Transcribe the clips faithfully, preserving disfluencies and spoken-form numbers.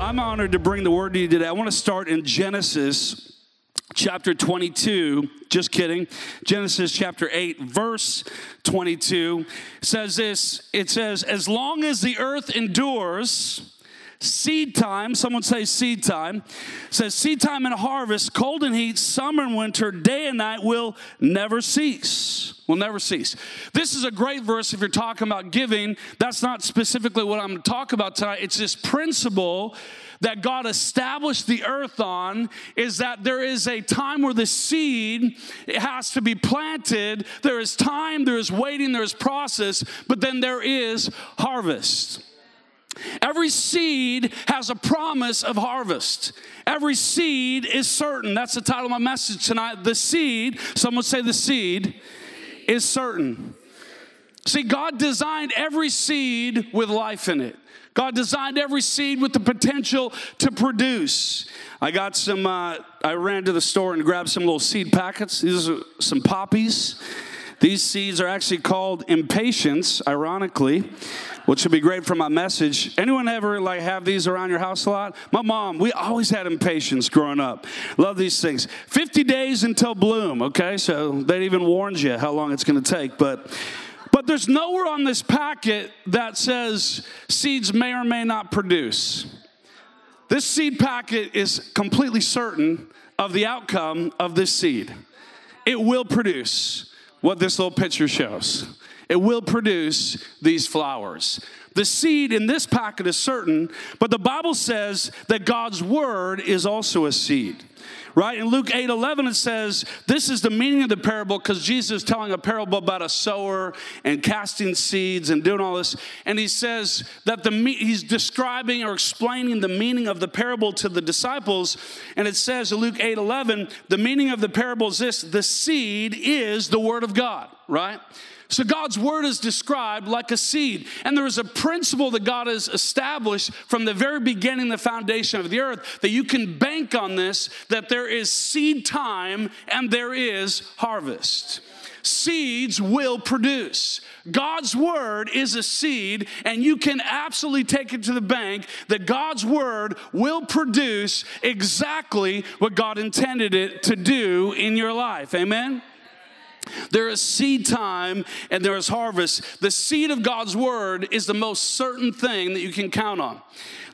I'm honored to bring the word to you today. I want to start in Genesis chapter twenty-two. Just kidding. Genesis chapter eight, verse twenty-two says this. It says, as long as the earth endures, seed time, someone say seed time, says seed time and harvest, cold and heat, summer and winter, day and night will never cease. Will never cease. This is a great verse if you're talking about giving. That's not specifically what I'm talking about tonight. It's this principle that God established the earth on, is that there is a time where the seed, it has to be planted. There is time, there is waiting, there is process, but then there is harvest. Every seed has a promise of harvest. Every seed is certain. That's the title of my message tonight. The seed, someone say the seed, is certain. See, God designed every seed with life in it. God designed every seed with the potential to produce. I got some, uh, I ran to the store and grabbed some little seed packets. These are some poppies. These seeds are actually called impatience, ironically, which would be great for my message. Anyone ever like have these around your house a lot? My mom, we always had impatience growing up. Love these things. fifty days until bloom, okay? So that even warns you how long it's going to take. But but there's nowhere on this packet that says seeds may or may not produce. This seed packet is completely certain of the outcome of this seed. It will produce. What this little picture shows. It will produce these flowers. The seed in this packet is certain, but the Bible says that God's word is also a seed. Right? In Luke eight eleven, it says, this is the meaning of the parable, because Jesus is telling a parable about a sower and casting seeds and doing all this. And he says that the he's describing or explaining the meaning of the parable to the disciples. And it says in Luke eight eleven, the meaning of the parable is this, the seed is the word of God, right? So God's word is described like a seed. And there is a principle that God has established from the very beginning, the foundation of the earth, that you can bank on this, that there is seed time and there is harvest. Seeds will produce. God's word is a seed, and you can absolutely take it to the bank that God's word will produce exactly what God intended it to do in your life. Amen? There is seed time and there is harvest. The seed of God's word is the most certain thing that you can count on.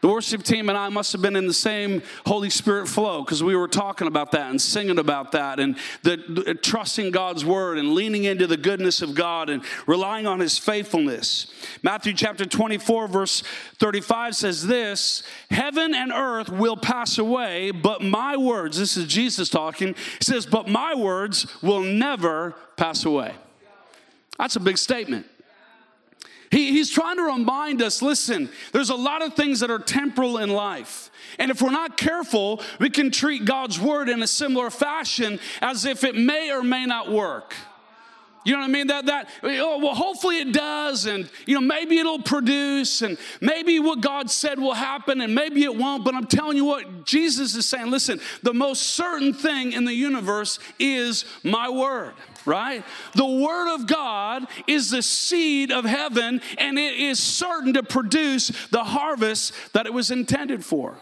The worship team and I must have been in the same Holy Spirit flow, because we were talking about that and singing about that and the, the trusting God's word and leaning into the goodness of God and relying on his faithfulness. Matthew chapter twenty-four verse thirty-five says this, heaven and earth will pass away, but my words, this is Jesus talking, he says, but my words will never pass away. That's a big statement. He, he's trying to remind us, listen, there's a lot of things that are temporal in life. And if we're not careful, we can treat God's word in a similar fashion as if it may or may not work. You know what I mean? That, that oh, well, hopefully it does, and, you know, maybe it'll produce, and maybe what God said will happen, and maybe it won't. But I'm telling you what, Jesus is saying, listen, the most certain thing in the universe is my word, right? The word of God is the seed of heaven, and it is certain to produce the harvest that it was intended for.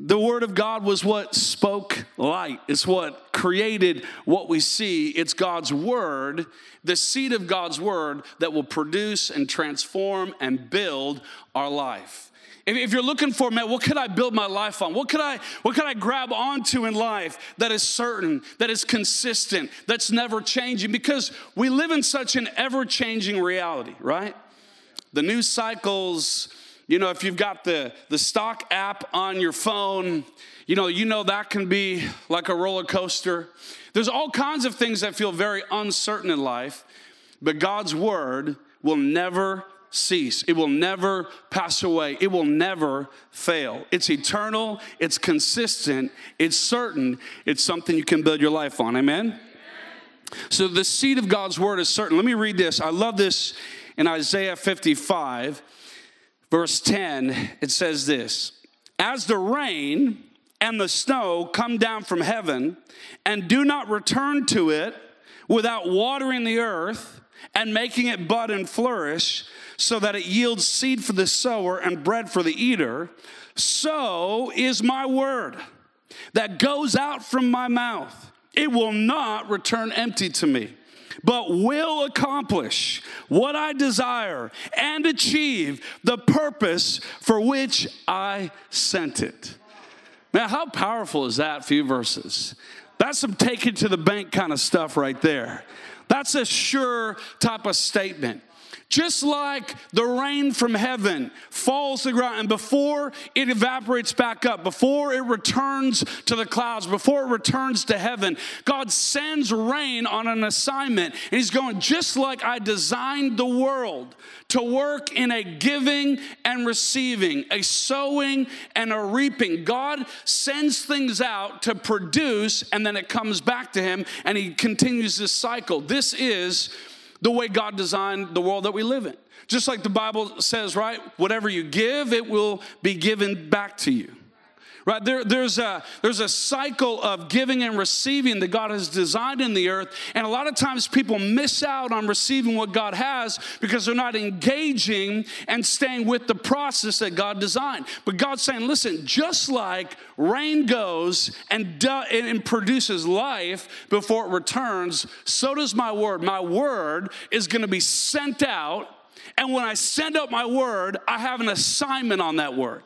The word of God was what spoke light. It's what created what we see. It's God's word, the seed of God's word that will produce and transform and build our life. If you're looking for, man, what could I build my life on? What could I, what could I grab onto in life that is certain, that is consistent, that's never changing? Because we live in such an ever-changing reality, right? The news cycles. You know, if you've got the, the stock app on your phone, you know, you know that can be like a roller coaster. There's all kinds of things that feel very uncertain in life, but God's word will never cease. It will never pass away. It will never fail. It's eternal. It's consistent. It's certain. It's something you can build your life on. Amen? So the seed of God's word is certain. Let me read this. I love this in Isaiah fifty-five, verse ten. It says this, as the rain and the snow come down from heaven and do not return to it without watering the earth and making it bud and flourish so that it yields seed for the sower and bread for the eater, so is my word that goes out from my mouth. It will not return empty to me, but will accomplish what I desire and achieve the purpose for which I sent it. Now, how powerful is that? Few verses. That's some take it to the bank kind of stuff right there. That's a sure type of statement. Just like the rain from heaven falls to the ground, and before it evaporates back up, before it returns to the clouds, before it returns to heaven, God sends rain on an assignment. And he's going, just like I designed the world to work in a giving and receiving, a sowing and a reaping. God sends things out to produce, and then it comes back to him, and he continues this cycle. This is the way God designed the world that we live in. Just like the Bible says, right? Whatever you give, it will be given back to you. Right? There, there's a, there's a cycle of giving and receiving that God has designed in the earth. And a lot of times people miss out on receiving what God has because they're not engaging and staying with the process that God designed. But God's saying, listen, just like rain goes and, do, and produces life before it returns, so does my word. My word is going to be sent out. And when I send out my word, I have an assignment on that word.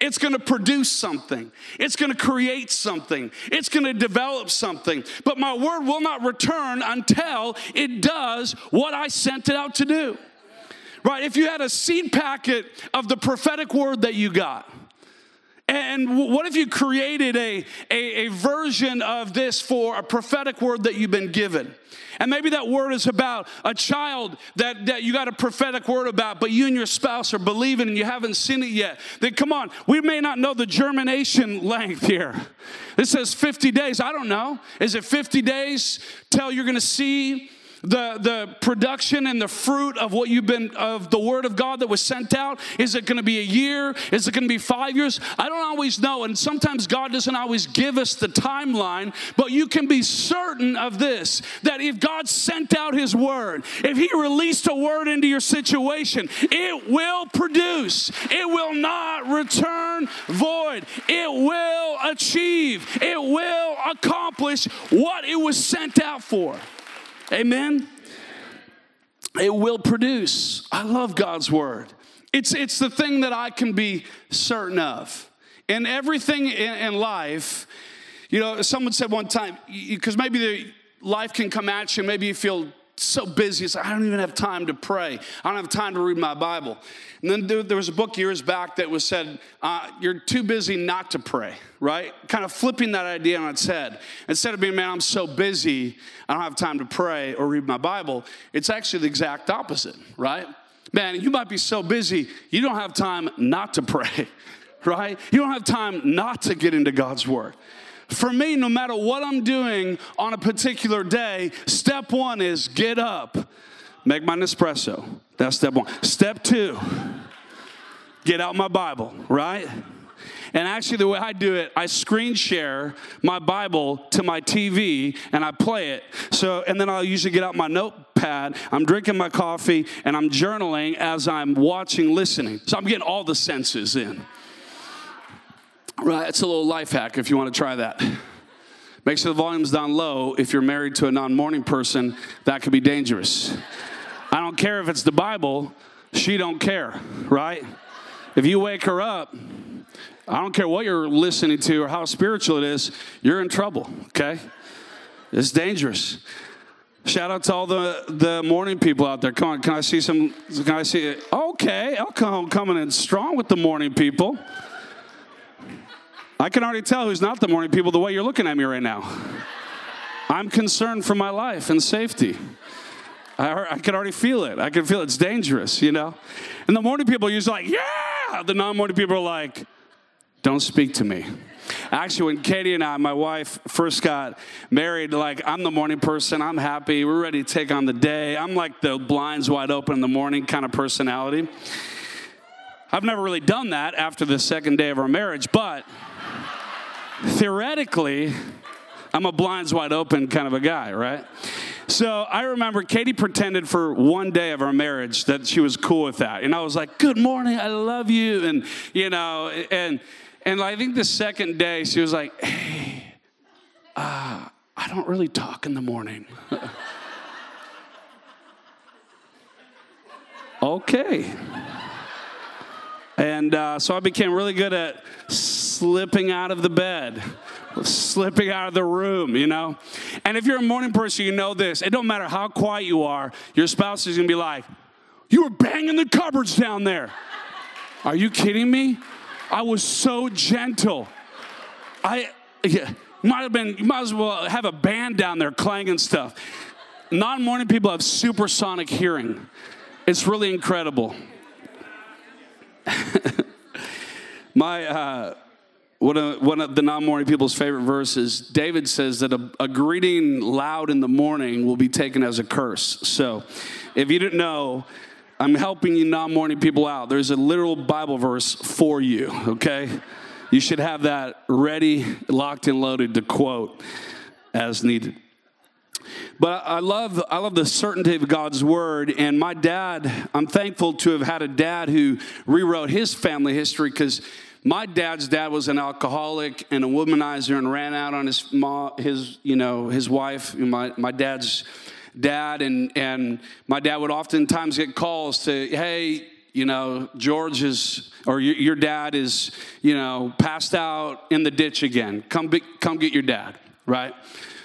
It's going to produce something. It's going to create something. It's going to develop something. But my word will not return until it does what I sent it out to do. Right? If you had a seed packet of the prophetic word that you got, and what if you created a, a, a version of this for a prophetic word that you've been given? And maybe that word is about a child that, that you got a prophetic word about, but you and your spouse are believing and you haven't seen it yet. Then come on, we may not know the germination length here. It says fifty days. I don't know. Is it fifty days till you're going to see The the production and the fruit of what you've been, of the word of God that was sent out? Is it going to be a year? Is it going to be five years? I don't always know. And sometimes God doesn't always give us the timeline, but you can be certain of this, that if God sent out his word, if he released a word into your situation, it will produce. It will not return void. It will achieve. It will accomplish what it was sent out for. Amen? It will produce. I love God's word. It's, it's the thing that I can be certain of. And everything in, in life, you know, someone said one time, because maybe the life can come at you, maybe you feel so busy, it's like, I don't even have time to pray. I don't have time to read my Bible. And then there, there was a book years back that was said, uh, you're too busy not to pray, right? Kind of flipping that idea on its head. Instead of being, man, I'm so busy, I don't have time to pray or read my Bible, it's actually the exact opposite, right? Man, you might be so busy, you don't have time not to pray, right? You don't have time not to get into God's word. For me, no matter what I'm doing on a particular day, step one is get up, make my Nespresso. That's step one. Step two, get out my Bible, right? And actually, the way I do it, I screen share my Bible to my T V, and I play it. So, and then I'll usually get out my notepad. I'm drinking my coffee, and I'm journaling as I'm watching, listening. So I'm getting all the senses in. Right, it's a little life hack if you want to try that. Make sure the volume's down low. If you're married to a non-morning person, that could be dangerous. I don't care if it's the Bible. She don't care, right? If you wake her up, I don't care what you're listening to or how spiritual it is, you're in trouble, okay? It's dangerous. Shout out to all the, the morning people out there. Come on, can I see some? Can I see it? Okay, El Cajon coming in strong with the morning people. I can already tell who's not the morning people the way you're looking at me right now. I'm concerned for my life and safety. I, I can already feel it. I can feel it. It's dangerous, you know. And the morning people are usually like, yeah. The non-morning people are like, don't speak to me. Actually, when Katie and I, my wife, first got married, like, I'm the morning person. I'm happy. We're ready to take on the day. I'm like the blinds wide open in the morning kind of personality. I've never really done that after the second day of our marriage, but theoretically, I'm a blinds wide open kind of a guy, right? So I remember Katie pretended for one day of our marriage that she was cool with that. And I was like, good morning, I love you. And, you know, and and I think the second day she was like, hey, uh, I don't really talk in the morning. Okay. And uh, so I became really good at slipping out of the bed, slipping out of the room, you know. And if you're a morning person, you know this. It don't matter how quiet you are, your spouse is going to be like, you were banging the cupboards down there. Are you kidding me? I was so gentle. I yeah, might have been, you might as well have a band down there clanging stuff. Non-morning people have supersonic hearing. It's really incredible. My uh, one of one of the non-morning people's favorite verses. David says that a, a greeting loud in the morning will be taken as a curse. So, if you didn't know, I'm helping you non-morning people out. There's a literal Bible verse for you. Okay, you should have that ready, locked and loaded to quote as needed. But I love I love the certainty of God's word, and my dad, I'm thankful to have had a dad who rewrote his family history, because my dad's dad was an alcoholic and a womanizer and ran out on his mom, his, you know, his wife, my, my dad's dad, and, and my dad would oftentimes get calls to, hey, you know, George is, or your dad is, you know, passed out in the ditch again. Come, be, come get your dad, right?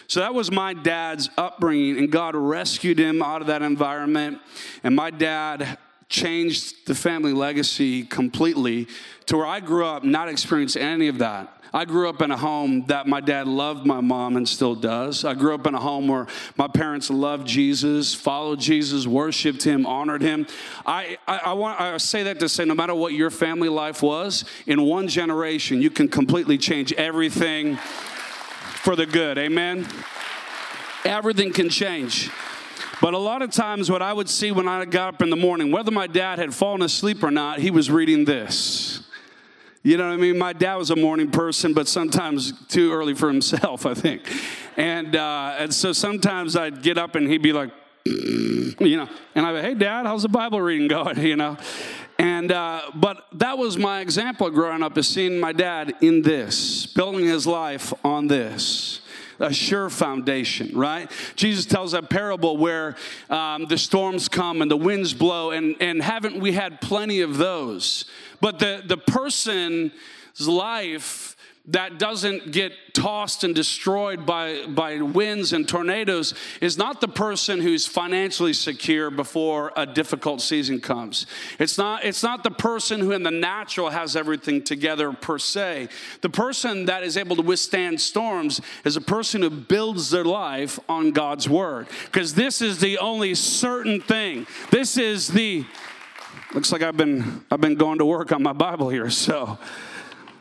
So that was my dad's upbringing, and God rescued him out of that environment. And my dad changed the family legacy completely to where I grew up not experiencing any of that. I grew up in a home that my dad loved my mom and still does. I grew up in a home where my parents loved Jesus, followed Jesus, worshiped him, honored him. I, I, I want I say that to say no matter what your family life was, in one generation you can completely change everything for the good, amen? Everything can change. But a lot of times what I would see when I got up in the morning, whether my dad had fallen asleep or not, he was reading this. You know what I mean? My dad was a morning person, but sometimes too early for himself, I think. And uh, and so sometimes I'd get up and he'd be like, you know, and I'd be, hey, Dad, how's the Bible reading going, you know? And, uh, but that was my example growing up, is seeing my dad in this, building his life on this, a sure foundation, right? Jesus tells that parable where um, the storms come and the winds blow, and, and haven't we had plenty of those? But the, the person's life that doesn't get tossed and destroyed by, by winds and tornadoes is not the person who's financially secure before a difficult season comes. It's not, it's not the person who in the natural has everything together per se. The person that is able to withstand storms is a person who builds their life on God's word. Because this is the only certain thing. This is the, looks like I've been, I've been going to work on my Bible here, so.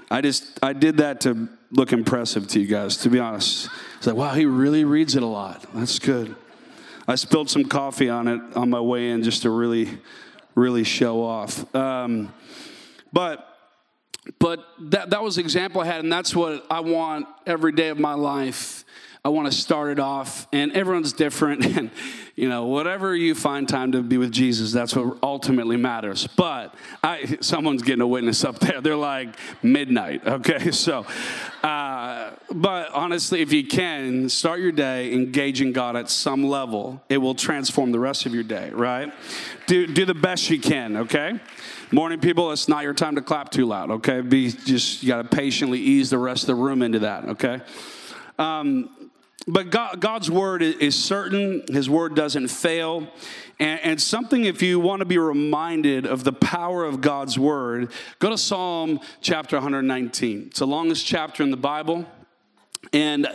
I just, I did that to look impressive to you guys, to be honest. It's like, wow, he really reads it a lot. That's good. I spilled some coffee on it on my way in just to really, really show off. Um, but but that, that was the example I had, and that's what I want every day of my life. I want to start it off, and everyone's different, and, you know, whatever you find time to be with Jesus, that's what ultimately matters. But I, someone's getting a witness up there. They're like midnight, okay? So, uh, but honestly, if you can, start your day engaging God at some level. It will transform the rest of your day, right? Do do the best you can, okay? Morning people, it's not your time to clap too loud, okay? Be just, you got to patiently ease the rest of the room into that, okay? Um But God, God's word is certain. His word doesn't fail. And, and something, if you want to be reminded of the power of God's word, go to Psalm chapter one nineteen. It's the longest chapter in the Bible. And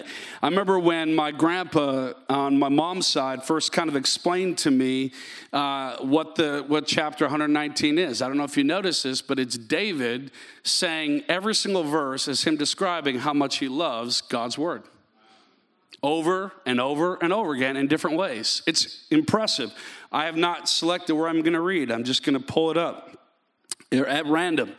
I remember when my grandpa on my mom's side first kind of explained to me uh, what the what chapter one nineteen is. I don't know if you notice this, but it's David saying every single verse is him describing how much he loves God's word. Over and over and over again in different ways. It's impressive. I have not selected where I'm going to read. I'm just going to pull it up at random.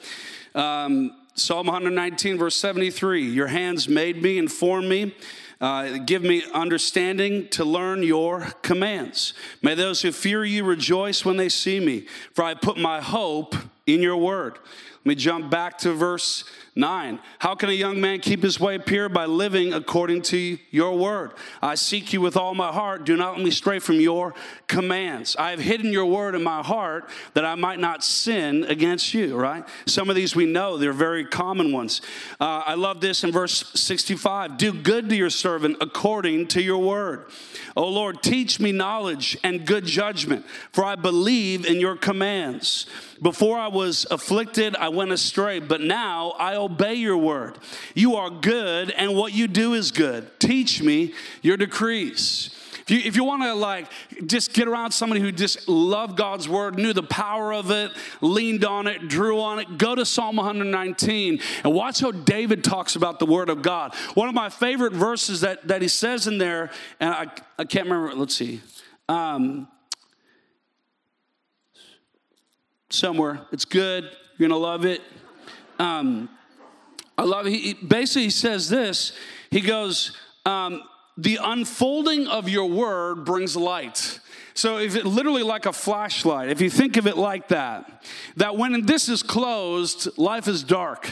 Um, Psalm one nineteen, verse seventy-three, your hands made me, inform me, uh, give me understanding to learn your commands. May those who fear you rejoice when they see me, for I put my hope in your word. Let me jump back to verse nine. How can a young man keep his way pure? By living according to your word. I seek you with all my heart. Do not let me stray from your commands. I have hidden your word in my heart that I might not sin against you, right? Some of these we know. They're very common ones. Uh, I love this in verse sixty-five. Do good to your servant according to your word. O Lord, teach me knowledge and good judgment, for I believe in your commands. Before I was afflicted, I went astray, but now I obey your word. You are good, and what you do is good. Teach me your decrees. If you, if you want to, like, just get around somebody who just loved God's word, knew the power of it, leaned on it, drew on it, go to Psalm one nineteen and watch how David talks about the word of God. One of my favorite verses that, that he says in there, and I, I can't remember, let's see. Um, somewhere. It's good. You're going to love it. Um, I love it. He basically says this. He goes, um, the unfolding of your word brings light. So if it literally like a flashlight, if you think of it like that, that when this is closed, life is dark,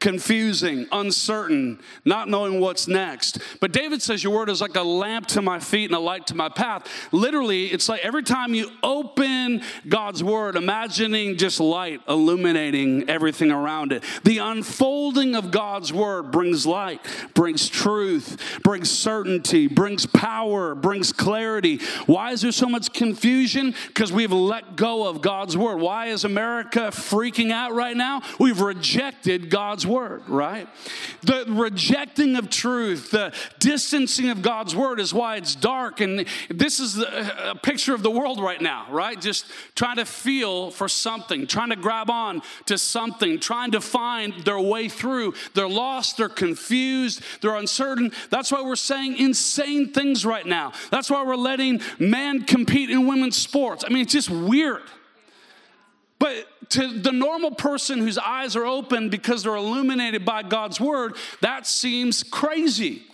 confusing, uncertain, not knowing what's next. But David says your word is like a lamp to my feet and a light to my path. Literally, it's like every time you open God's word, imagining just light illuminating everything around it. The unfolding of God's word brings light, brings truth, brings certainty, brings power, brings clarity. Why is there so much confusion? Because we've let go of God's word. Why is America freaking out right now? We've rejected God's word. Word, right? The rejecting of truth, the distancing of God's word is why it's dark. And this is the, a picture of the world right now, right? Just trying to feel for something, trying to grab on to something, trying to find their way through. They're lost, they're confused, they're uncertain. That's why we're saying insane things right now. That's why we're letting men compete in women's sports. I mean, it's just weird. But to the normal person whose eyes are open because they're illuminated by God's word, that seems crazy.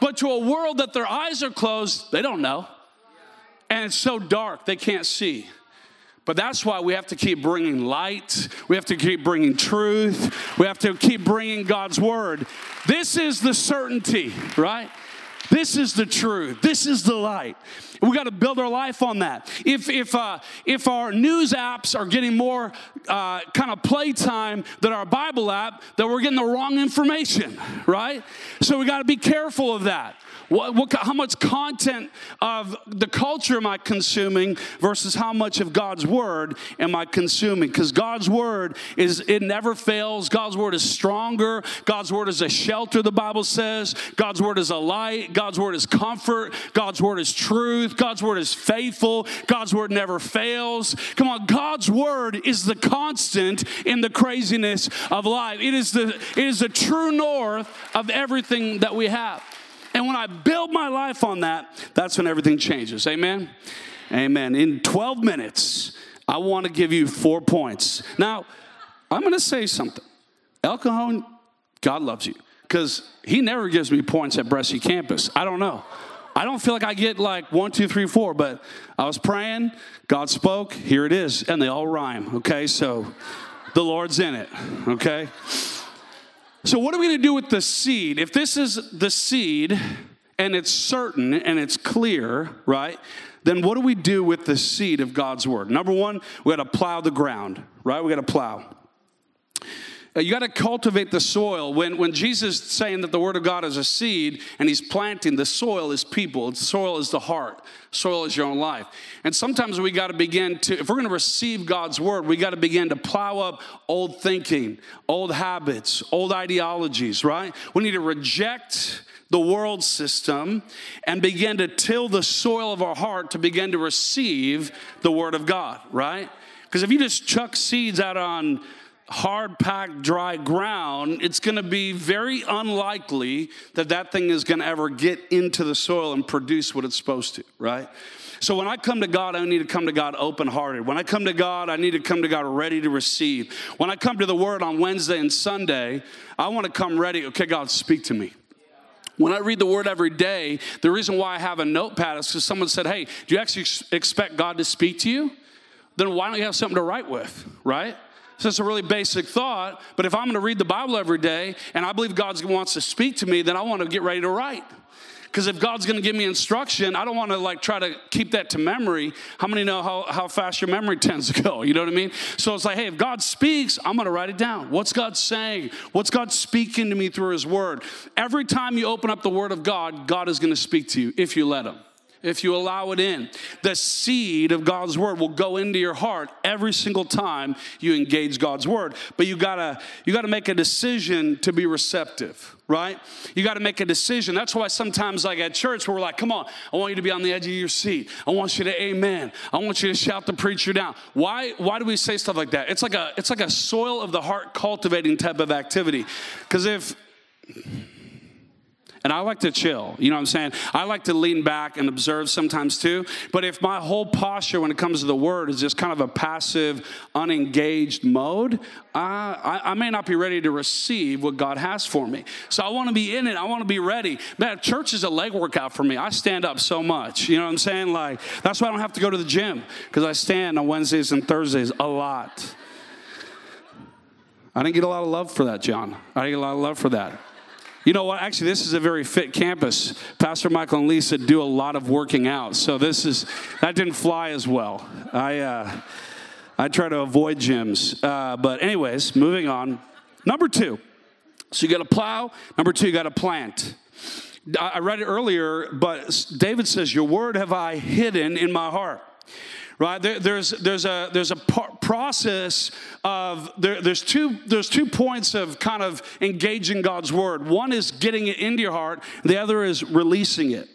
But to a world that their eyes are closed, they don't know. And it's so dark, they can't see. But that's why we have to keep bringing light. We have to keep bringing truth. We have to keep bringing God's word. This is the certainty, right? This is the truth. This is the light. We got to build our life on that. If if uh, if our news apps are getting more uh, kind of playtime than our Bible app, then we're getting the wrong information, right? So we got to be careful of that. What, what, how much content of the culture am I consuming versus how much of God's word am I consuming? Because God's word is, it never fails. God's word is stronger. God's word is a shelter, the Bible says. God's word is a light. God's word is comfort. God's word is truth. God's word is faithful. God's word never fails. Come on, God's word is the constant in the craziness of life. It is the, it is the true north of everything that we have. And when I build my life on that, that's when everything changes. Amen? Amen. In twelve minutes, I want to give you four points. Now, I'm going to say something. El Cajon, God loves you. Because he never gives me points at Bresee Campus. I don't know. I don't feel like I get like one, two, three, four. But I was praying. God spoke. Here it is. And they all rhyme. Okay? So the Lord's in it. Okay? So what are we going to do with the seed? If this is the seed, and it's certain, and it's clear, right, then what do we do with the seed of God's word? Number one, we got to plow the ground, right? We got to plow. You got to cultivate the soil. When, when Jesus is saying that the word of God is a seed, and he's planting, the soil is people. The soil is the heart. Soil is your own life. And sometimes we got to begin to, if we're going to receive God's word, we got to begin to plow up old thinking, old habits, old ideologies, right? We need to reject the world system and begin to till the soil of our heart to begin to receive the word of God, right? Because if you just chuck seeds out on hard-packed, dry ground, it's going to be very unlikely that that thing is going to ever get into the soil and produce what it's supposed to, right? So when I come to God, I need to come to God open-hearted. When I come to God, I need to come to God ready to receive. When I come to the Word on Wednesday and Sunday, I want to come ready. Okay, God, speak to me. When I read the Word every day, the reason why I have a notepad is because someone said, hey, do you actually expect God to speak to you? Then why don't you have something to write with, right? So it's a really basic thought, but if I'm going to read the Bible every day and I believe God wants to speak to me, then I want to get ready to write. Because if God's going to give me instruction, I don't want to like try to keep that to memory. How many know how, how fast your memory tends to go? You know what I mean? So it's like, hey, if God speaks, I'm going to write it down. What's God saying? What's God speaking to me through his word? Every time you open up the word of God, God is going to speak to you if you let him. If you allow it in, the seed of God's word will go into your heart every single time you engage God's word. But you gotta you gotta make a decision to be receptive, right? You gotta make a decision. That's why sometimes, like at church, we're like, "Come on, I want you to be on the edge of your seat. I want you to amen. I want you to shout the preacher down." Why? Why do we say stuff like that? It's like a it's like a soil of the heart cultivating type of activity, because if. And I like to chill, you know what I'm saying? I like to lean back and observe sometimes too. But if my whole posture when it comes to the word is just kind of a passive, unengaged mode, uh, I, I may not be ready to receive what God has for me. So I want to be in it. I want to be ready. Man, church is a leg workout for me. I stand up so much, you know what I'm saying? Like, that's why I don't have to go to the gym, because I stand on Wednesdays and Thursdays a lot. I didn't get a lot of love for that, John. I didn't get a lot of love for that. You know what? Actually, this is a very fit campus. Pastor Michael and Lisa do a lot of working out, so this is that didn't fly as well. I uh, I try to avoid gyms, uh, but anyways, moving on. Number two, so you got to plow. Number two, you got to plant. I, I read it earlier, but David says, "Your word have I hidden in my heart." Right? There, there's there's a there's a par- process of there, there's two there's two points of kind of engaging God's word. One is getting it into your heart. The other is releasing it.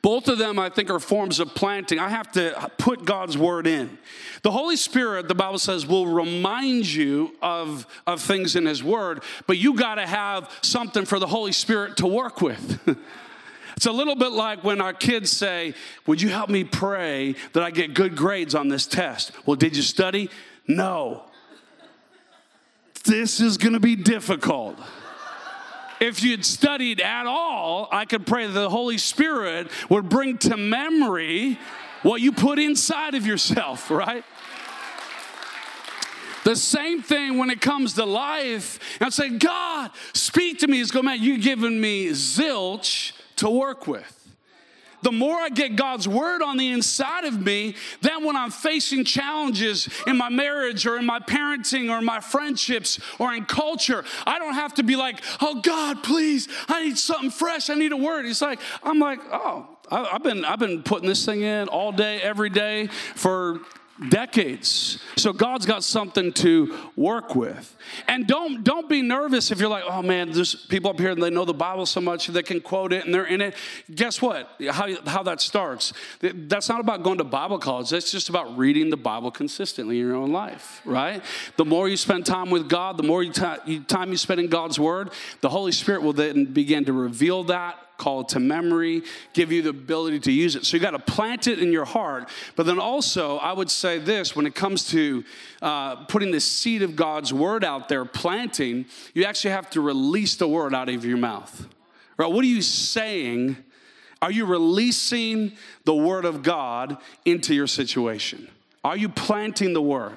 Both of them, I think, are forms of planting. I have to put God's word in. The Holy Spirit, the Bible says, will remind you of, of things in his word, but you got to have something for the Holy Spirit to work with. It's a little bit like when our kids say, would you help me pray that I get good grades on this test? Well, did you study? No. This is going to be difficult. If you'd studied at all, I could pray that the Holy Spirit would bring to memory what you put inside of yourself, right? The same thing when it comes to life. And I'd say, God, speak to me. He's going, man, you've given me zilch to work with. The more I get God's word on the inside of me, then when I'm facing challenges in my marriage or in my parenting or in my friendships or in culture, I don't have to be like, oh God, please, I need something fresh. I need a word. It's like, I'm like, oh, I've been, I've been putting this thing in all day, every day for decades. So God's got something to work with. And don't don't be nervous if you're like, oh man, there's people up here and they know the Bible so much they can quote it and they're in it. Guess what? How, how that starts. That's not about going to Bible college. That's just about reading the Bible consistently in your own life, right? The more you spend time with God, the more you ta- time you spend in God's word, the Holy Spirit will then begin to reveal that, call it to memory, give you the ability to use it. So you got to plant it in your heart. But then also, I would say this, when it comes to uh, putting the seed of God's word out there, planting, you actually have to release the word out of your mouth. Right? What are you saying? Are you releasing the word of God into your situation? Are you planting the word?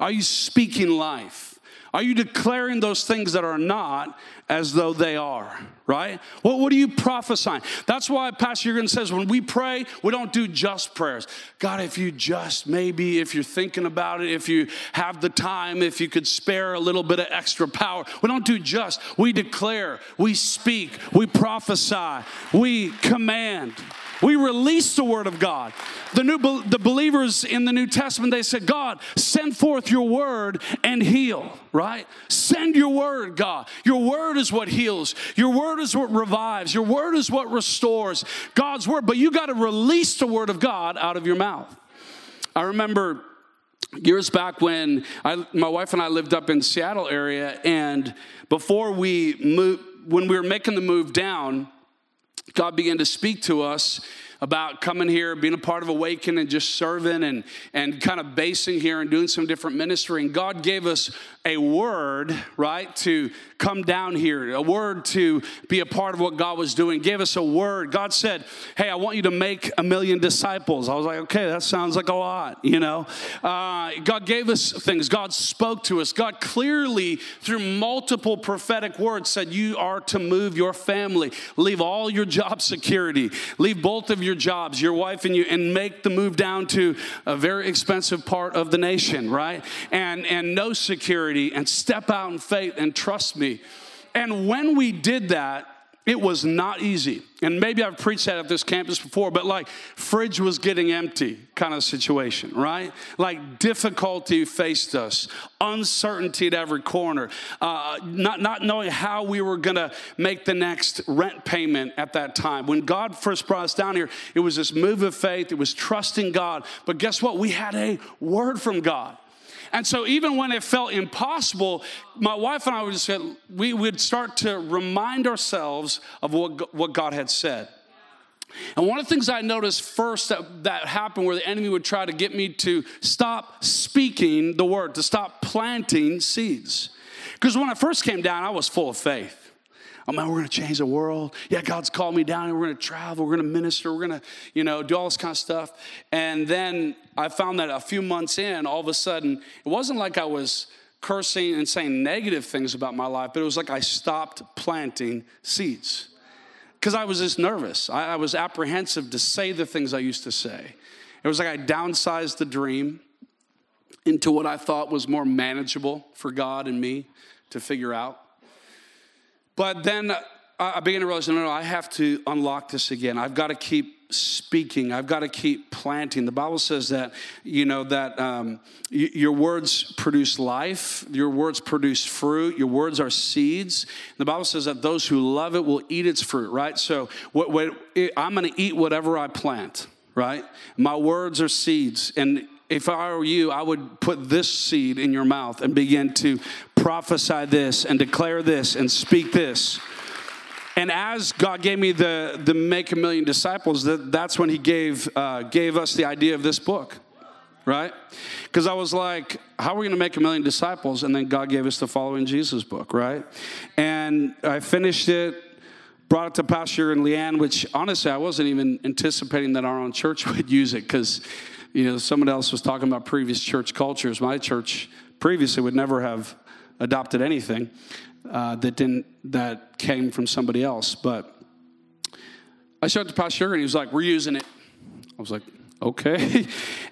Are you speaking life? Are you declaring those things that are not as though they are, right? Well, what are you prophesying? That's why Pastor Jurgen says when we pray, we don't do just prayers. God, if you just maybe, if you're thinking about it, if you have the time, if you could spare a little bit of extra power. We don't do just. We declare, we speak, we prophesy, we command. We release the word of God. The new the believers in the New Testament, they said, God, send forth your word and heal, right? Send your word, God. Your word is what heals. Your word is what revives. Your word is what restores. God's word. But you got to release the word of God out of your mouth. I remember years back when I, my wife and I lived up in Seattle area, and before we moved, when we were making the move down, God began to speak to us about coming here, being a part of Awaken and just serving and, and kind of basing here and doing some different ministry. And God gave us a word, right, to come down here, a word to be a part of what God was doing. Gave us a word. God said, hey, I want you to make a million disciples. I was like, okay, that sounds like a lot, you know. Uh, God gave us things. God spoke to us. God clearly, through multiple prophetic words, said you are to move your family. Leave all your job security. Leave both of your jobs, your wife and you, and make the move down to a very expensive part of the nation, right? And and no security, and step out in faith and trust me. And when we did that, it was not easy. And maybe I've preached that at this campus before, but like fridge was getting empty kind of situation, right? Like difficulty faced us, uncertainty at every corner, uh, not, not knowing how we were going to make the next rent payment at that time. When God first brought us down here, it was this move of faith. It was trusting God. But guess what? We had a word from God. And so even when it felt impossible, my wife and I would just say, we would start to remind ourselves of what, what God had said. And one of the things I noticed first that, that happened where the enemy would try to get me to stop speaking the word, to stop planting seeds. Because when I first came down, I was full of faith. I'm like, we're going to change the world. Yeah, God's called me down, and we're going to travel. We're going to minister. We're going to, you know, do all this kind of stuff. And then I found that a few months in, all of a sudden, it wasn't like I was cursing and saying negative things about my life, but it was like I stopped planting seeds because I was just nervous. I, I was apprehensive to say the things I used to say. It was like I downsized the dream into what I thought was more manageable for God and me to figure out. But then I began to realize, no, no, I have to unlock this again. I've got to keep speaking. I've got to keep planting. The Bible says that, you know, that um, y- your words produce life. Your words produce fruit. Your words are seeds. The Bible says that those who love it will eat its fruit, right? So what, what, it, I'm going to eat whatever I plant, right? My words are seeds. And if I were you, I would put this seed in your mouth and begin to prophesy this and declare this and speak this. And as God gave me the, the Make a Million Disciples, that, that's when he gave uh, gave us the idea of this book, right? Because I was like, how are we going to make a million disciples? And then God gave us the Following Jesus book, right? And I finished it, brought it to Pastor Jurgen and Leanne, which honestly, I wasn't even anticipating that our own church would use it because, you know, someone else was talking about previous church cultures. My church previously would never have adopted anything uh, that didn't that came from somebody else. But I showed it to Pastor Jurgen, and he was like, "We're using it." I was like, "Okay."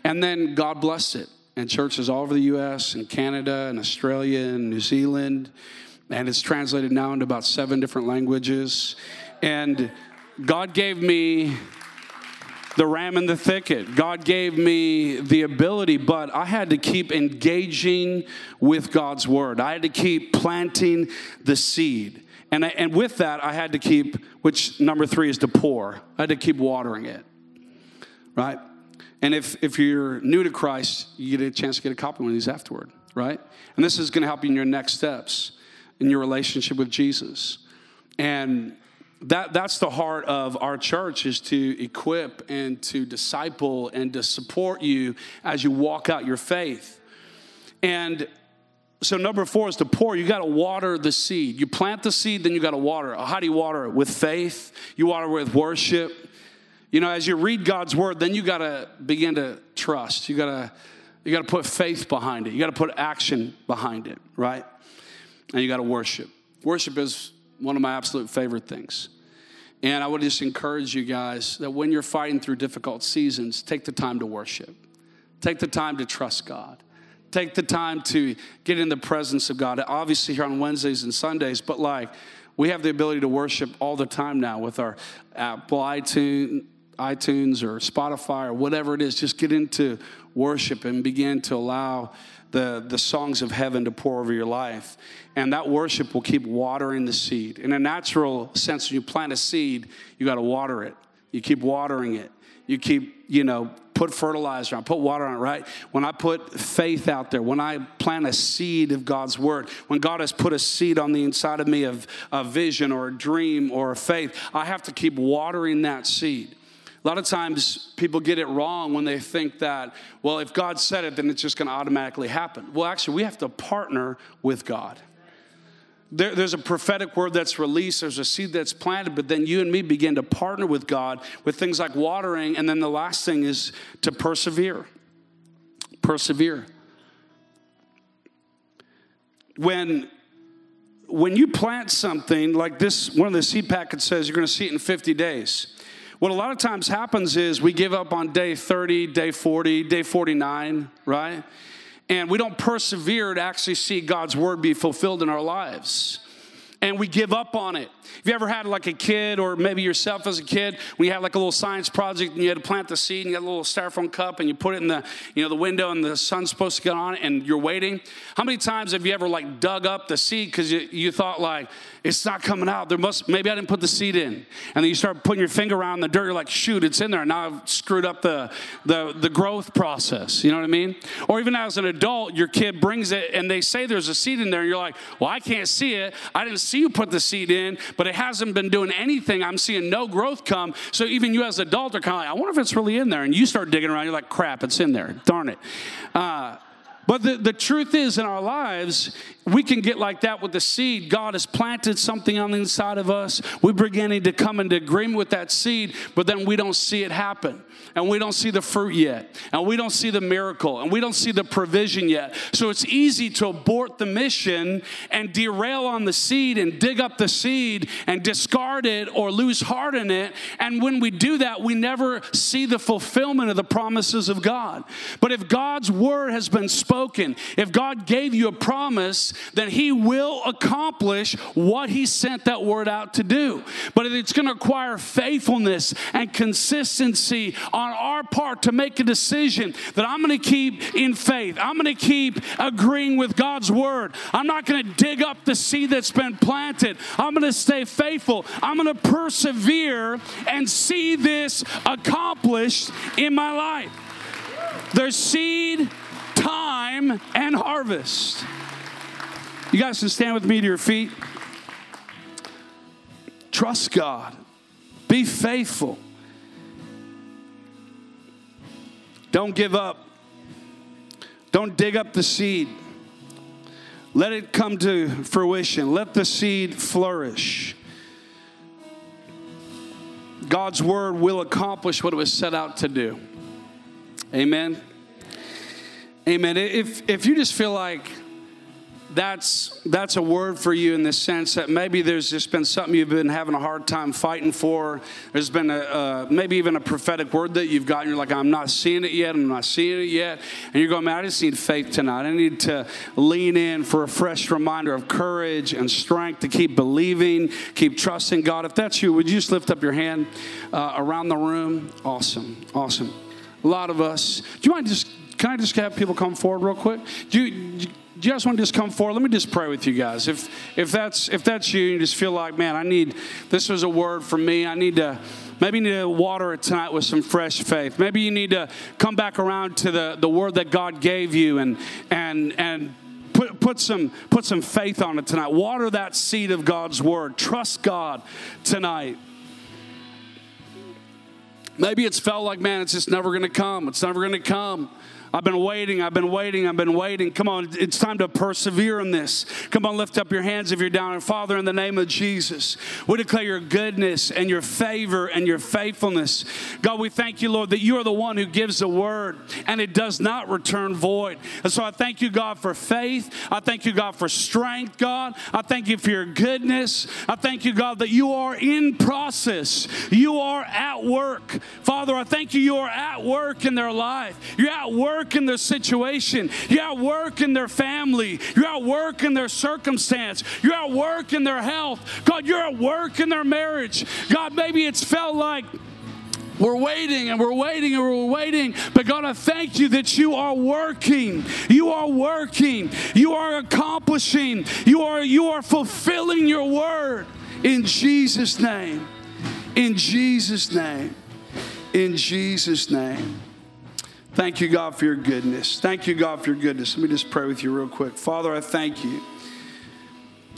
And then God blessed it, and churches all over the U S and Canada and Australia and New Zealand, and it's translated now into about seven different languages. And God gave me the ram in the thicket. God gave me the ability, but I had to keep engaging with God's word. I had to keep planting the seed. And I, and with that, I had to keep, which number three is to pour. I had to keep watering it, right? And if, if you're new to Christ, you get a chance to get a copy of one of these afterward, right? And this is going to help you in your next steps, in your relationship with Jesus. And That that's the heart of our church, is to equip and to disciple and to support you as you walk out your faith. And so number four is to pour. You got to water the seed. You plant the seed, then you got to water it. How do you water it? With faith. You water it with worship. You know, as you read God's word, then you got to begin to trust. You got to you got to put faith behind it. You got to put action behind it, right? And you got to worship. Worship is one of my absolute favorite things. And I would just encourage you guys that when you're fighting through difficult seasons, take the time to worship. Take the time to trust God. Take the time to get in the presence of God. Obviously here on Wednesdays and Sundays, but like we have the ability to worship all the time now with our Apple iTunes, iTunes or Spotify or whatever it is, just get into worship and begin to allow the, the songs of heaven to pour over your life. And that worship will keep watering the seed. In a natural sense, when you plant a seed, you got to water it. You keep watering it. You keep, you know, put fertilizer on, put water on it, right? When I put faith out there, when I plant a seed of God's word, when God has put a seed on the inside of me of a vision or a dream or a faith, I have to keep watering that seed. A lot of times people get it wrong when they think that, well, if God said it, then it's just going to automatically happen. Well, actually, we have to partner with God. There, there's a prophetic word that's released. There's a seed that's planted, but then you and me begin to partner with God with things like watering. And then the last thing is to persevere. Persevere. When, when you plant something like this, one of the seed packets says you're going to see it in fifty days. What a lot of times happens is we give up on day thirty, day forty, day forty-nine, right? And we don't persevere to actually see God's word be fulfilled in our lives. And we give up on it. Have you ever had like a kid, or maybe yourself as a kid, when you had like a little science project and you had to plant the seed and you had a little styrofoam cup and you put it in the, you know, the window and the sun's supposed to get on it and you're waiting? How many times have you ever like dug up the seed because you, you thought like, it's not coming out. There must, maybe I didn't put the seed in. And then you start putting your finger around the dirt. You're like, shoot, it's in there. Now I've screwed up the, the, the growth process. You know what I mean? Or even as an adult, your kid brings it and they say there's a seed in there. And you're like, well, I can't see it. I didn't see See you put the seed in, but it hasn't been doing anything. I'm seeing no growth come. So even you as an adult are kind of like, I wonder if it's really in there. And you start digging around. You're like, crap, it's in there. Darn it. Uh, but the, the truth is, in our lives, we can get like that with the seed. God has planted something on the inside of us. We're beginning to come into agreement with that seed, but then we don't see it happen. And we don't see the fruit yet. And we don't see the miracle. And we don't see the provision yet. So it's easy to abort the mission and derail on the seed and dig up the seed and discard it or lose heart in it. And when we do that, we never see the fulfillment of the promises of God. But if God's word has been spoken, if God gave you a promise, then he will accomplish what he sent that word out to do. But it's going to require faithfulness and consistency on our part to make a decision that I'm going to keep in faith. I'm going to keep agreeing with God's word. I'm not going to dig up the seed that's been planted. I'm going to stay faithful. I'm going to persevere and see this accomplished in my life. There's seed, time, and harvest. You guys can stand with me to your feet. Trust God. Be faithful. Don't give up. Don't dig up the seed. Let it come to fruition. Let the seed flourish. God's word will accomplish what it was set out to do. Amen. Amen. If, if you just feel like That's that's a word for you in the sense that maybe there's just been something you've been having a hard time fighting for. There's been a, uh, maybe even a prophetic word that you've gotten. You're like, I'm not seeing it yet. I'm not seeing it yet. And you're going, man, I just need faith tonight. I need to lean in for a fresh reminder of courage and strength to keep believing, keep trusting God. If that's you, would you just lift up your hand uh, around the room? Awesome. Awesome. A lot of us. Do you mind just, can I just have people come forward real quick? Do you, do you Do you guys want to just come forward? Let me just pray with you guys. If if that's if that's you, you just feel like, man, I need, this was a word for me. I need to, maybe you need to water it tonight with some fresh faith. Maybe you need to come back around to the, the word that God gave you and and and put put some put some faith on it tonight. Water that seed of God's word. Trust God tonight. Maybe it's felt like, man, it's just never going to come. It's never going to come. I've been waiting, I've been waiting, I've been waiting. Come on, it's time to persevere in this. Come on, lift up your hands if you're down. And Father, in the name of Jesus, we declare your goodness and your favor and your faithfulness. God, we thank you, Lord, that you are the one who gives the word and it does not return void. And so I thank you, God, for faith. I thank you, God, for strength, God. I thank you for your goodness. I thank you, God, that you are in process. You are at work. Father, I thank you, you are at work in their life. You're at work in their situation. You're at work in their family. You're at work in their circumstance. You're at work in their health. God, you're at work in their marriage. God, maybe it's felt like We're waiting and we're waiting and we're waiting. But God, I thank you that you are working. You are working. You are accomplishing. You are, you are fulfilling your word. In Jesus' name. In Jesus' name. In Jesus' name. Thank you, God, for your goodness. Thank you, God, for your goodness. Let me just pray with you real quick. Father, I thank you.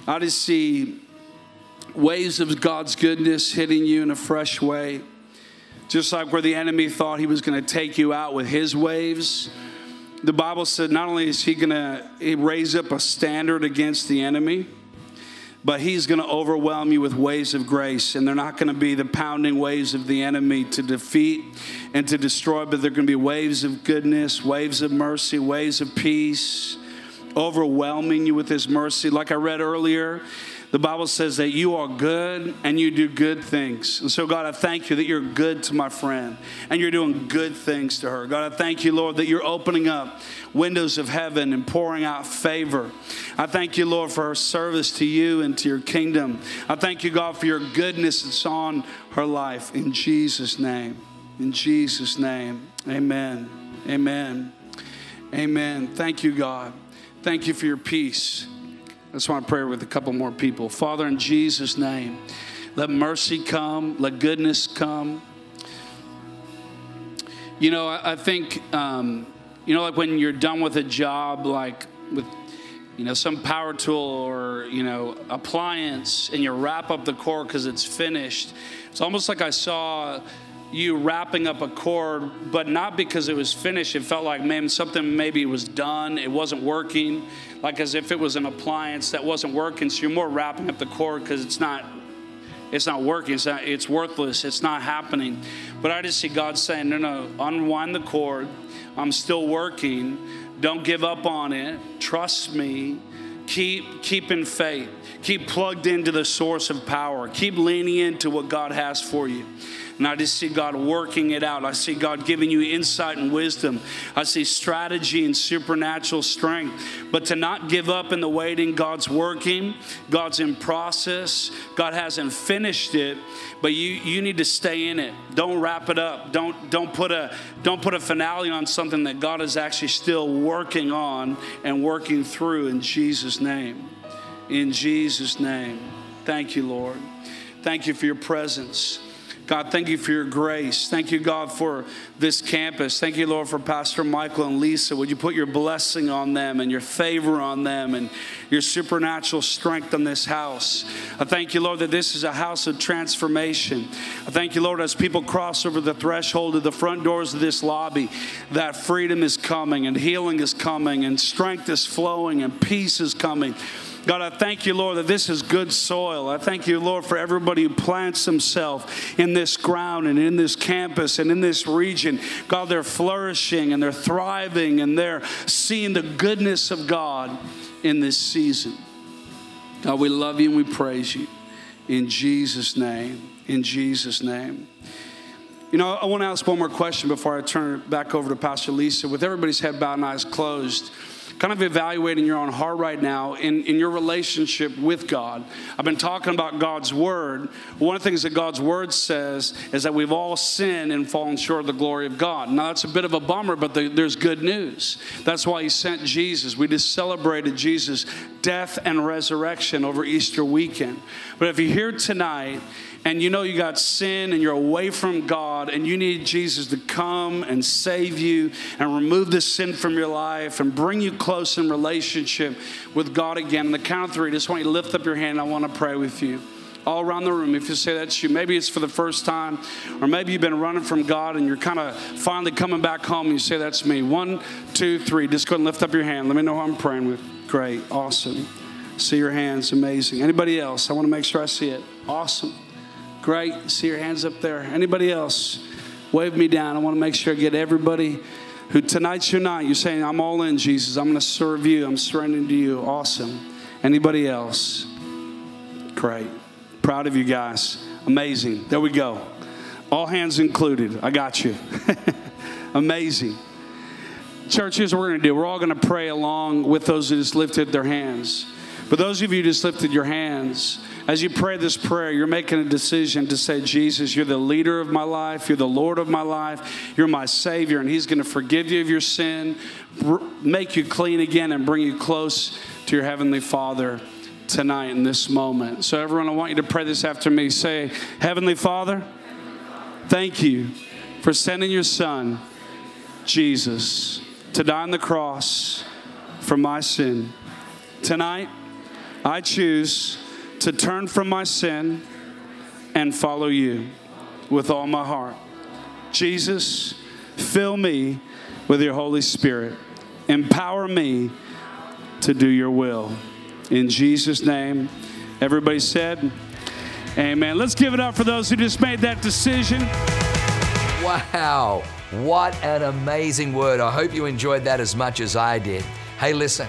I just see waves of God's goodness hitting you in a fresh way. Just like where the enemy thought he was going to take you out with his waves. The Bible said not only is he going to raise up a standard against the enemy, but he's going to overwhelm you with waves of grace. And they're not going to be the pounding waves of the enemy to defeat and to destroy, but they're going to be waves of goodness, waves of mercy, waves of peace, overwhelming you with his mercy. Like I read earlier, the Bible says that you are good and you do good things. And so, God, I thank you that you're good to my friend and you're doing good things to her. God, I thank you, Lord, that you're opening up windows of heaven and pouring out favor. I thank you, Lord, for her service to you and to your kingdom. I thank you, God, for your goodness that's on her life. In Jesus' name. In Jesus' name. Amen. Amen. Amen. Thank you, God. Thank you for your peace. I just want to pray with a couple more people. Father, in Jesus' name, let mercy come. Let goodness come. You know, I, I think, um, you know, like when you're done with a job, like with, you know, some power tool or, you know, appliance, and you wrap up the cord because it's finished. It's almost like I saw you wrapping up a cord, but not because it was finished. It felt like, man, something maybe was done. It wasn't working, like as if it was an appliance that wasn't working. So you're more wrapping up the cord because it's not, it's not working. It's not, it's worthless. It's not happening. But I just see God saying, no, no, unwind the cord. I'm still working. Don't give up on it. Trust me. Keep, keep in faith. Keep plugged into the source of power. Keep leaning into what God has for you. And I just see God working it out. I see God giving you insight and wisdom. I see strategy and supernatural strength. But to not give up in the waiting, God's working. God's in process. God hasn't finished it, but you, you need to stay in it. Don't wrap it up. Don't, don't, put a, don't put a finale on something that God is actually still working on and working through in Jesus' name. In Jesus' name. Thank you, Lord. Thank you for your presence. God, thank you for your grace. Thank you, God, for this campus. Thank you, Lord, for Pastor Michael and Lisa. Would you put your blessing on them and your favor on them and your supernatural strength on this house? I thank you, Lord, that this is a house of transformation. I thank you, Lord, as people cross over the threshold of the front doors of this lobby, that freedom is coming and healing is coming and strength is flowing and peace is coming. God, I thank you, Lord, that this is good soil. I thank you, Lord, for everybody who plants themselves in this ground and in this campus and in this region. God, they're flourishing and they're thriving and they're seeing the goodness of God in this season. God, we love you and we praise you. In Jesus' name, in Jesus' name. You know, I want to ask one more question before I turn it back over to Pastor Lisa. With everybody's head bowed and eyes closed, kind of evaluating your own heart right now in, in your relationship with God. I've been talking about God's word. One of the things that God's word says is that we've all sinned and fallen short of the glory of God. Now, that's a bit of a bummer, but the, there's good news. That's why he sent Jesus. We just celebrated Jesus' death and resurrection over Easter weekend. But if you're here tonight and you know you got sin and you're away from God and you need Jesus to come and save you and remove the sin from your life and bring you close in relationship with God again, on the count of three, I just want you to lift up your hand. I want to pray with you all around the room. If you say that's you, maybe it's for the first time, or maybe you've been running from God and you're kind of finally coming back home and you say, that's me. One, two, three. Just go ahead and lift up your hand. Let me know who I'm praying with. Great. Awesome. See your hands. Amazing. Anybody else? I want to make sure I see it. Awesome. Great. See your hands up there. Anybody else? Wave me down. I want to make sure I get everybody who tonight's your night. You're saying, I'm all in, Jesus. I'm going to serve you. I'm surrendering to you. Awesome. Anybody else? Great. Proud of you guys. Amazing. There we go. All hands included. I got you. Amazing. Church, here's what we're going to do. We're all going to pray along with those who just lifted their hands. But those of you who just lifted your hands, As you pray this prayer, you're making a decision to say, Jesus, you're the leader of my life. You're the Lord of my life. You're my Savior, and He's going to forgive you of your sin, make you clean again, and bring you close to your Heavenly Father tonight in this moment. So everyone, I want you to pray this after me. Say, Heavenly Father, thank you for sending your Son, Jesus, to die on the cross for my sin. Tonight, I choose to turn from my sin and follow you with all my heart. Jesus, fill me with your Holy Spirit. Empower me to do your will. In Jesus' name, everybody said, amen. Let's give it up for those who just made that decision. Wow, what an amazing word. I hope you enjoyed that as much as I did. Hey, listen,